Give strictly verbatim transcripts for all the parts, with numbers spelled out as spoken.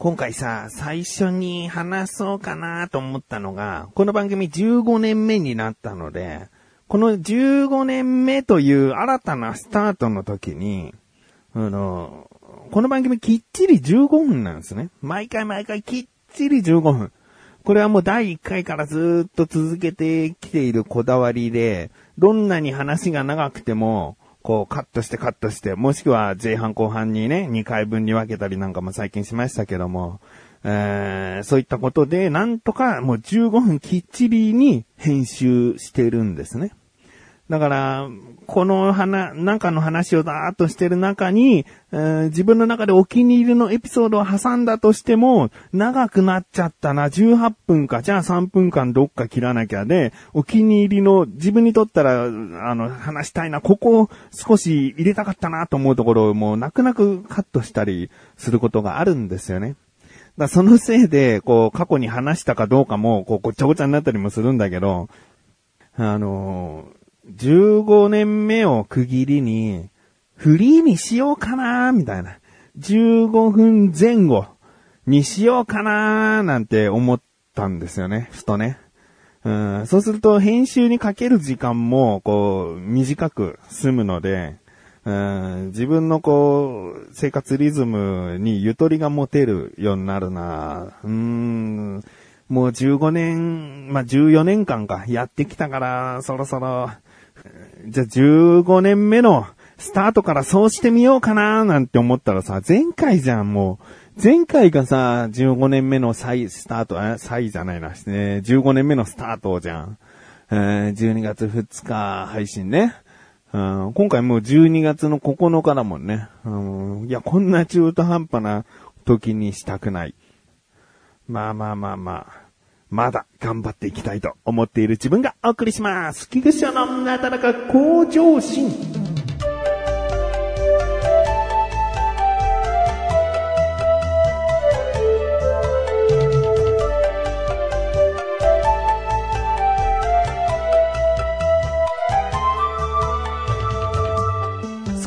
今回さ、最初に話そうかなと思ったのが、この番組じゅうごねんめになったので、このじゅうごねんめという新たなスタートの時に、あの、この番組きっちりじゅうごふんなんですね。毎回毎回きっちりじゅうごふん。これはもうだいいっかいからずっと続けてきているこだわりで、どんなに話が長くても、こうカットしてカットして、もしくは前半後半にね、にかいぶんに分けたりなんかも最近しましたけども、えー、そういったことで、なんとかもうじゅうごふんきっちりに編集してるんですね。だから、この話、なんかの話をだーっとしてる中に、えー、自分の中でお気に入りのエピソードを挟んだとしても、長くなっちゃったな、じゅうはっぷんか、じゃあさんぷんかんどっか切らなきゃで、お気に入りの、自分にとったら、あの、話したいな、ここを少し入れたかったなと思うところをもう泣く泣くカットしたりすることがあるんですよね。だからそのせいで、こう、過去に話したかどうかも、こう、ごちゃごちゃになったりもするんだけど、あのー、じゅうごねんめを区切りにフリーにしようかなーみたいな、じゅうごふんぜん後にしようかなーなんて思ったんですよね、ふとね。うん、そうすると編集にかける時間もこう短く済むので、うん、自分のこう生活リズムにゆとりが持てるようになるな。うーん、もうじゅうごねん、まあ、じゅうよねんかんかやってきたから、そろそろじゃあじゅうごねんめのスタートからそうしてみようかななんて思ったらさ、前回じゃん、もう。前回がさ、じゅうごねんめの再スタート、え、再じゃないな、ね、じゅうごねんめのスタートじゃん。えー、じゅうにがつふつか配信ね。うん、今回もうじゅうにがつのここのかだもんね。うん、いや、こんな中途半端な時にしたくない。まあまあまあまあ。まだ頑張っていきたいと思っている自分がお送りします。菊池のなだらか向上心。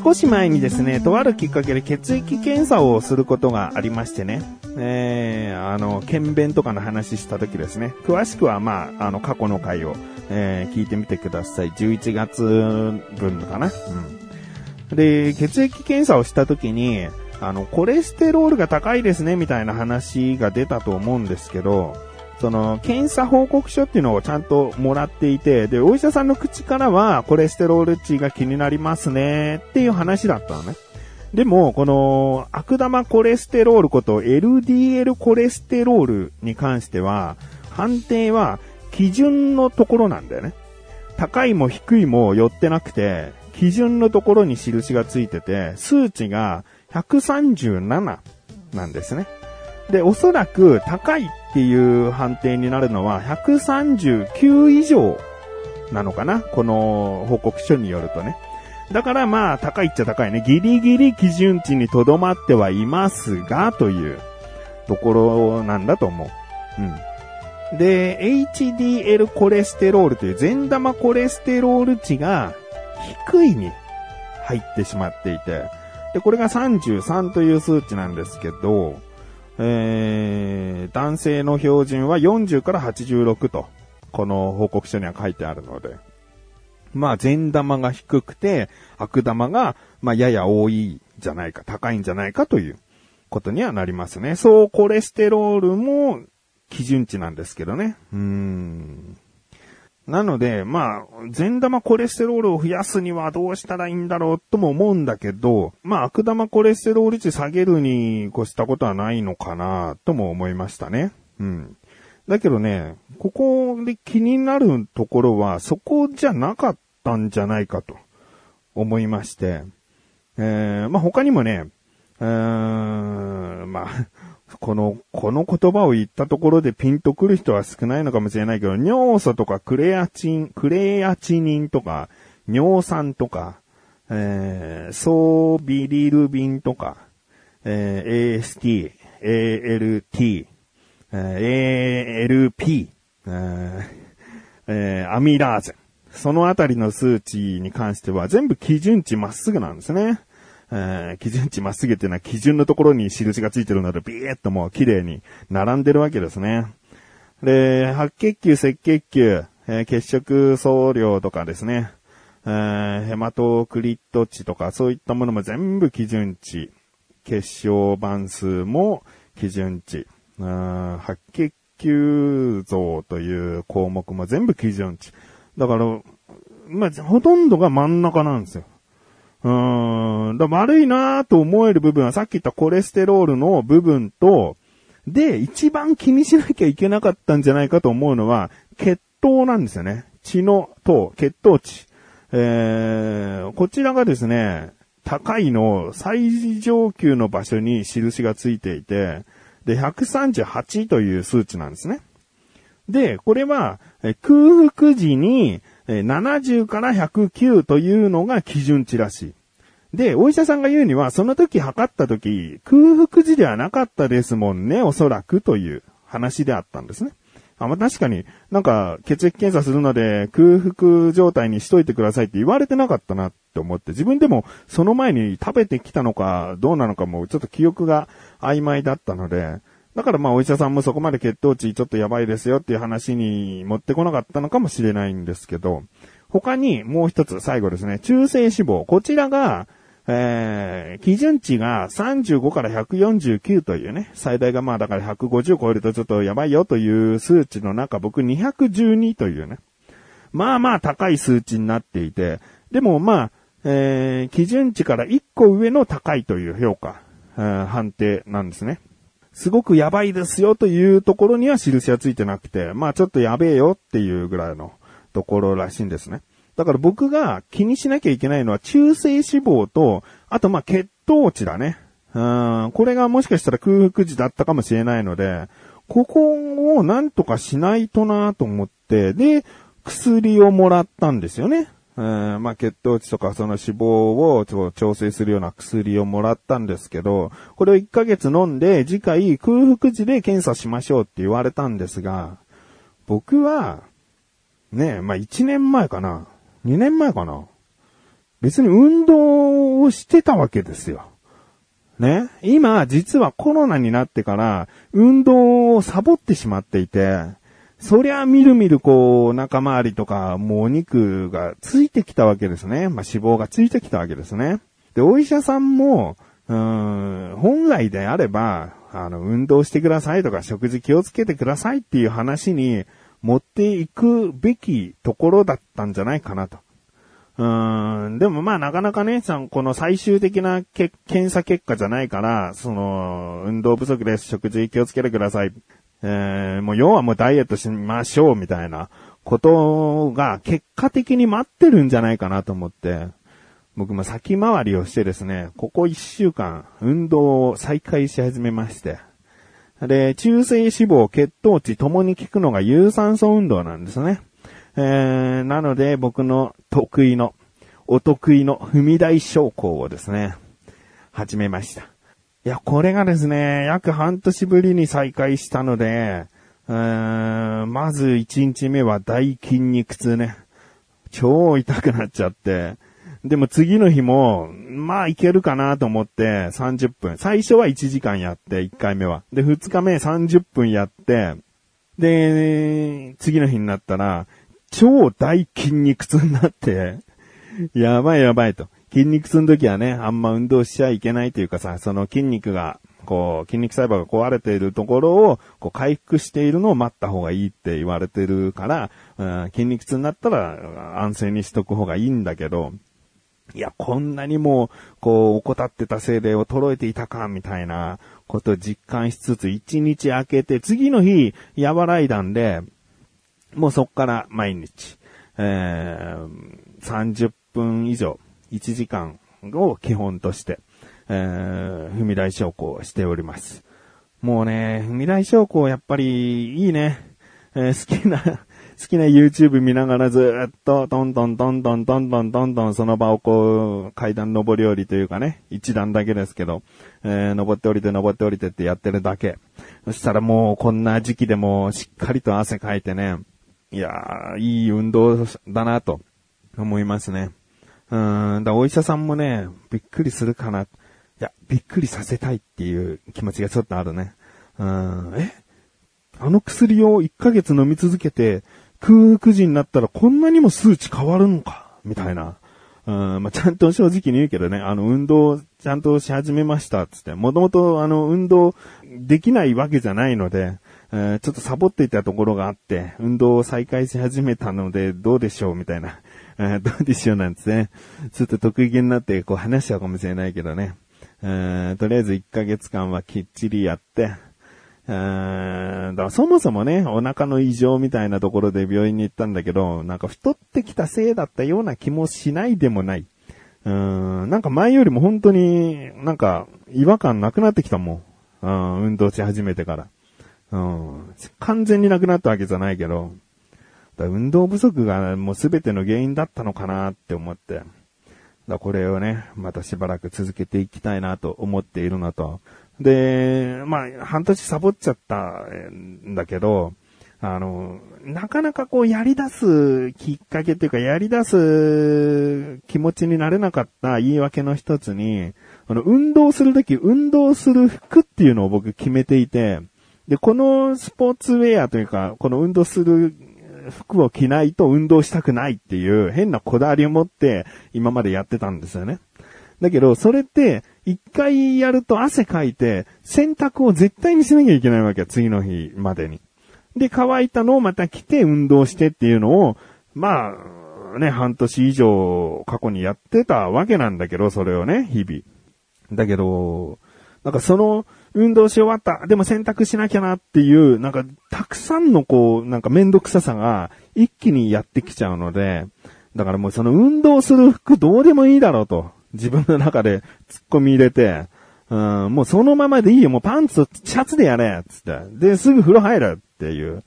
少し前にですね、とあるきっかけで血液検査をすることがありましてね。えー、あの、検便とかの話した時ですね。詳しくは、まあ、あの、過去の回を、えー、聞いてみてください。じゅういちがつぶんかな。うん。で、血液検査をした時に、あの、コレステロールが高いですね、みたいな話が出たと思うんですけど、その、検査報告書っていうのをちゃんともらっていて、で、お医者さんの口からは、コレステロール値が気になりますね、っていう話だったのね。でも、この、悪玉コレステロールこと エルディーエル コレステロールに関しては、判定は基準のところなんだよね。高いも低いも寄ってなくて、基準のところに印がついてて、数値がひゃくさんじゅうなななんですね。で、おそらく高いっていう判定になるのはひゃくさんじゅうきゅう以上なのかな、この報告書によるとね。だからまあ高いっちゃ高いね。ギリギリ基準値にとどまってはいますが、というところなんだと思う。うん。で、エイチディーエル コレステロールという善玉コレステロール値が低いに入ってしまっていて、で、これがさんじゅうさんという数値なんですけど、えー、男性の標準はよんじゅうからはちじゅうろくと、この報告書には書いてあるので。まあ、善玉が低くて、悪玉が、まあ、やや多いじゃないか、高いんじゃないかということにはなりますね。そう、コレステロールも基準値なんですけどね。うーん。なので、まあ、善玉コレステロールを増やすにはどうしたらいいんだろうとも思うんだけど、まあ、悪玉コレステロール値下げるに越したことはないのかなとも思いましたね。うん。だけどね、ここで気になるところはそこじゃなかったんじゃないかと思いまして、えー、まあ、他にもね、うーん、まあ、このこの言葉を言ったところでピンとくる人は少ないのかもしれないけど、尿素とかクレアチン、クレアチニンとか尿酸とか、えー、ソビリルビンとか、えー、エーエスティー、エーエルティー。えー、エーエルピー、えーえー、アミラーゼ、そのあたりの数値に関しては全部基準値まっすぐなんですね。えー、基準値まっすぐっていうのは基準のところに印がついてるのでビーッともう綺麗に並んでるわけですね。で、白血球、赤血球、えー、血色総量とかですね、えー、ヘマトクリット値とかそういったものも全部基準値、血小板数も基準値、あ、白血球増という項目も全部基準値だから、まあ、ほとんどが真ん中なんですよ。うーん、だから悪いなと思える部分はさっき言ったコレステロールの部分とで、一番気にしなきゃいけなかったんじゃないかと思うのは血糖なんですよね。血の糖、血糖値、えー、こちらがですね、高いの最上級の場所に印がついていて、で、ひゃくさんじゅうはちという数値なんですね。で、これは空腹時にななじゅうからひゃくきゅうというのが基準値らしい。で、お医者さんが言うには、その時測った時、空腹時ではなかったですもんね、おそらくという話であったんですね。あ、まあ、確かになんか血液検査するので空腹状態にしといてくださいって言われてなかったなって思って、自分でもその前に食べてきたのかどうなのかもちょっと記憶が曖昧だったので、だからまあお医者さんもそこまで血糖値ちょっとやばいですよっていう話に持ってこなかったのかもしれないんですけど、他にもう一つ最後ですね、中性脂肪、こちらが、えー、基準値がさんじゅうごからひゃくよんじゅうきゅうというね、最大がまあだからひゃくごじゅう超えるとちょっとやばいよという数値の中、僕にひゃくじゅうにというね、まあまあ高い数値になっていて、でもまあ、えー、基準値からいっこ上の高いという評価、えー、判定なんですね。すごくやばいですよというところには印はついてなくて、まあちょっとやべえよっていうぐらいのところらしいんですね。だから僕が気にしなきゃいけないのは中性脂肪と、あとまあ血糖値だね。うーん、これがもしかしたら空腹時だったかもしれないので、ここをなんとかしないとなと思って、で、薬をもらったんですよね。うーん、まあ血糖値とかその脂肪を調整するような薬をもらったんですけど、これをいっかげつ飲んで次回空腹時で検査しましょうって言われたんですが、僕はね、まあいちねんまえかな、にねんまえかな、別に運動をしてたわけですよね。今実はコロナになってから運動をサボってしまっていて、そりゃみるみるこう中回りとかもうお肉がついてきたわけですね。まあ脂肪がついてきたわけですね。で、お医者さんもうーん、本来であればあの運動してくださいとか食事気をつけてくださいっていう話に持っていくべきところだったんじゃないかなと。うーん、でもまあなかなかね、この最終的な検査結果じゃないから、その運動不足です、食事気をつけてください、えー、もう要はもうダイエットしましょうみたいなことが結果的に待ってるんじゃないかなと思って、僕も先回りをしてですね、ここいっしゅうかん運動を再開し始めまして、で、中性脂肪、血糖値ともに効くのが有酸素運動なんですね、えー、なので僕の得意のお得意の踏み台昇降をですね始めました。いや、これがですね、約半年ぶりに再開したので、うーん、まずいちにちめは大筋肉痛ね。超痛くなっちゃって。でも次の日も、まあいけるかなと思ってさんじゅっぷん。最初はいちじかんやって、いっかいめは。で、ふつかめさんじゅっぷんやって、で、次の日になったら、超大筋肉痛になって、やばいやばいと。筋肉痛の時はね、あんま運動しちゃいけないというかさ、その筋肉が、こう、筋肉細胞が壊れているところを、こう、回復しているのを待った方がいいって言われてるから、うん、筋肉痛になったら安静にしとく方がいいんだけど、いや、こんなにも、こう、怠ってたせいで衰えていたか、みたいなことを実感しつつ、一日明けて、次の日、和らいだんで、もうそっから毎日、えー、さんじゅっぷん以上、いちじかんを基本として、えー、踏み台昇降をしております。もうね、踏み台昇降やっぱりいいね。えー、好きな好きな YouTube 見ながらずっとトントントントントントントントンその場をこう階段上り下りというかね、一段だけですけど、えー、上って降りて上って降りてってやってるだけ。そしたらもうこんな時期でもしっかりと汗かいてね、いやー、いい運動だなと思いますね。うーん、だお医者さんもね、びっくりするかな。いや、びっくりさせたいっていう気持ちがちょっとあるね。うーん、えあの薬をいっかげつ飲み続けて、空腹時になったらこんなにも数値変わるのかみたいな。うん、まあ、ちゃんと正直に言うけどね、あの、運動、ちゃんとし始めました、つって。もともと、あの、運動、できないわけじゃないので、えー、ちょっとサボっていたところがあって、運動を再開し始めたので、どうでしょうみたいな。えー、どうでしょうなんですね。ちょっと得意げになって、こう話しちゃうかもしれないけどね。えー、とりあえずいっかげつかんはきっちりやって、えー、だからそもそもね、お腹の異常みたいなところで病院に行ったんだけど、なんか太ってきたせいだったような気もしないでもない。うーん、なんか前よりも本当になんか違和感なくなってきたもん。うん、運動し始めてから。うん、完全になくなったわけじゃないけど、だ運動不足がもう全ての原因だったのかなって思って。だこれをね、またしばらく続けていきたいなと思っているのと。で、まあ、半年サボっちゃったんだけど、あの、なかなかこうやり出すきっかけっていうか、やり出す気持ちになれなかった言い訳の一つに、あの、運動するとき、運動する服っていうのを僕決めていて、で、このスポーツウェアというか、この運動する服を着ないと運動したくないっていう変なこだわりを持って今までやってたんですよね。だけど、それって、一回やると汗かいて、洗濯を絶対にしなきゃいけないわけよ、次の日までに。で、乾いたのをまた着て運動してっていうのを、まあ、ね、半年以上過去にやってたわけなんだけど、それをね、日々。だけど、なんかその、運動し終わった、でも洗濯しなきゃなっていう、なんか、たくさんのこう、なんかめんどくささが、一気にやってきちゃうので、だからもうその運動する服どうでもいいだろうと。自分の中で突っ込み入れて、うん、もうそのままでいいよ、もうパンツとシャツでやれつって。で、すぐ風呂入るっていう。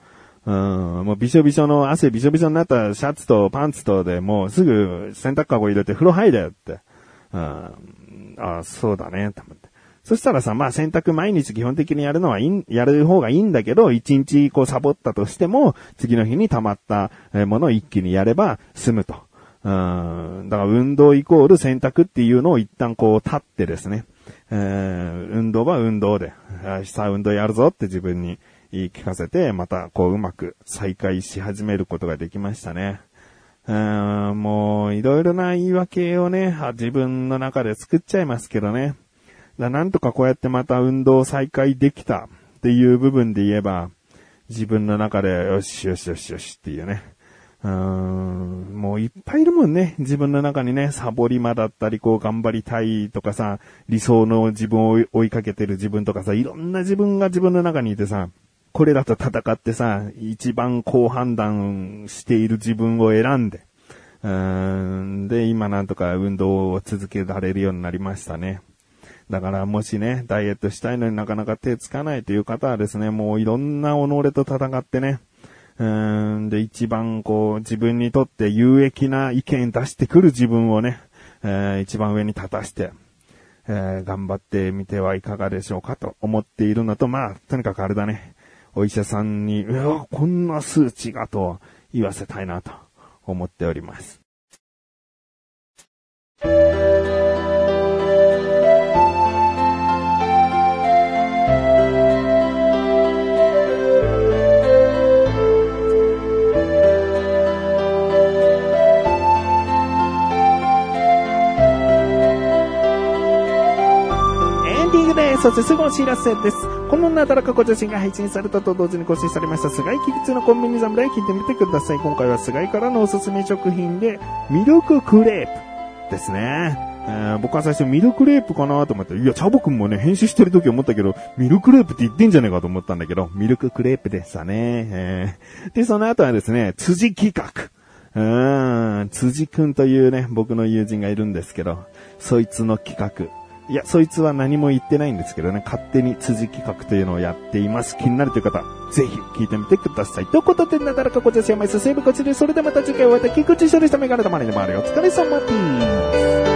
うん、もうびしょびしょの、汗びしょびしょになったシャツとパンツとでもうすぐ洗濯かご入れて風呂入れって。うん、あ、そうだね、と思って。そしたらさ、まあ洗濯毎日基本的にやるのはいい、やる方がいいんだけど、一日こうサボったとしても、次の日に溜まったものを一気にやれば済むと。うん、だから運動イコール選択っていうのを一旦こう立ってですね、えー、運動は運動で、さあ運動やるぞって自分に言い聞かせて、またこううまく再開し始めることができましたね。うん、もういろいろな言い訳をね、自分の中で作っちゃいますけどね。だなんとかこうやってまた運動を再開できたっていう部分で言えば、自分の中でよしよしよしよしっていうね。うーん、もういっぱいいるもんね。自分の中にね、サボり魔だったり、こう頑張りたいとかさ、理想の自分を追いかけてる自分とかさ、いろんな自分が自分の中にいてさ、これだと戦ってさ、一番こう判断している自分を選んで、うーん、で、今なんとか運動を続けられるようになりましたね。だからもしね、ダイエットしたいのになかなか手つかないという方はですね、もういろんな己と戦ってね、うーんで一番こう自分にとって有益な意見出してくる自分をね、えー、一番上に立たして、えー、頑張ってみてはいかがでしょうかと思っているのと、まあとにかくあれだね、お医者さんにうわこんな数値がと言わせたいなと思っております。そしてすぐお知らせです。このなだらかご女子が配信されたと同時に更新されました菅井キッズのコンビニ侍聞いてみてください。今回は菅井からのおすすめ食品でミルククレープですね、えー、僕は最初ミルクレープかなと思って、いやチャボくんもね編集してる時思ったけどミルクレープって言ってんじゃねえかと思ったんだけど、ミルククレープでしたね、えー、でその後はですね辻企画、うーん辻くんというね僕の友人がいるんですけど、そいつの企画、いや、そいつは何も言ってないんですけどね、勝手に辻企画というのをやっています。気になるという方、ぜひ聞いてみてください。ということで、なだらかご女子は毎週セーブこちら、それではまた次回お会いいたい。菊池処理したメガネ玉にでもあるよ。お疲れ様です。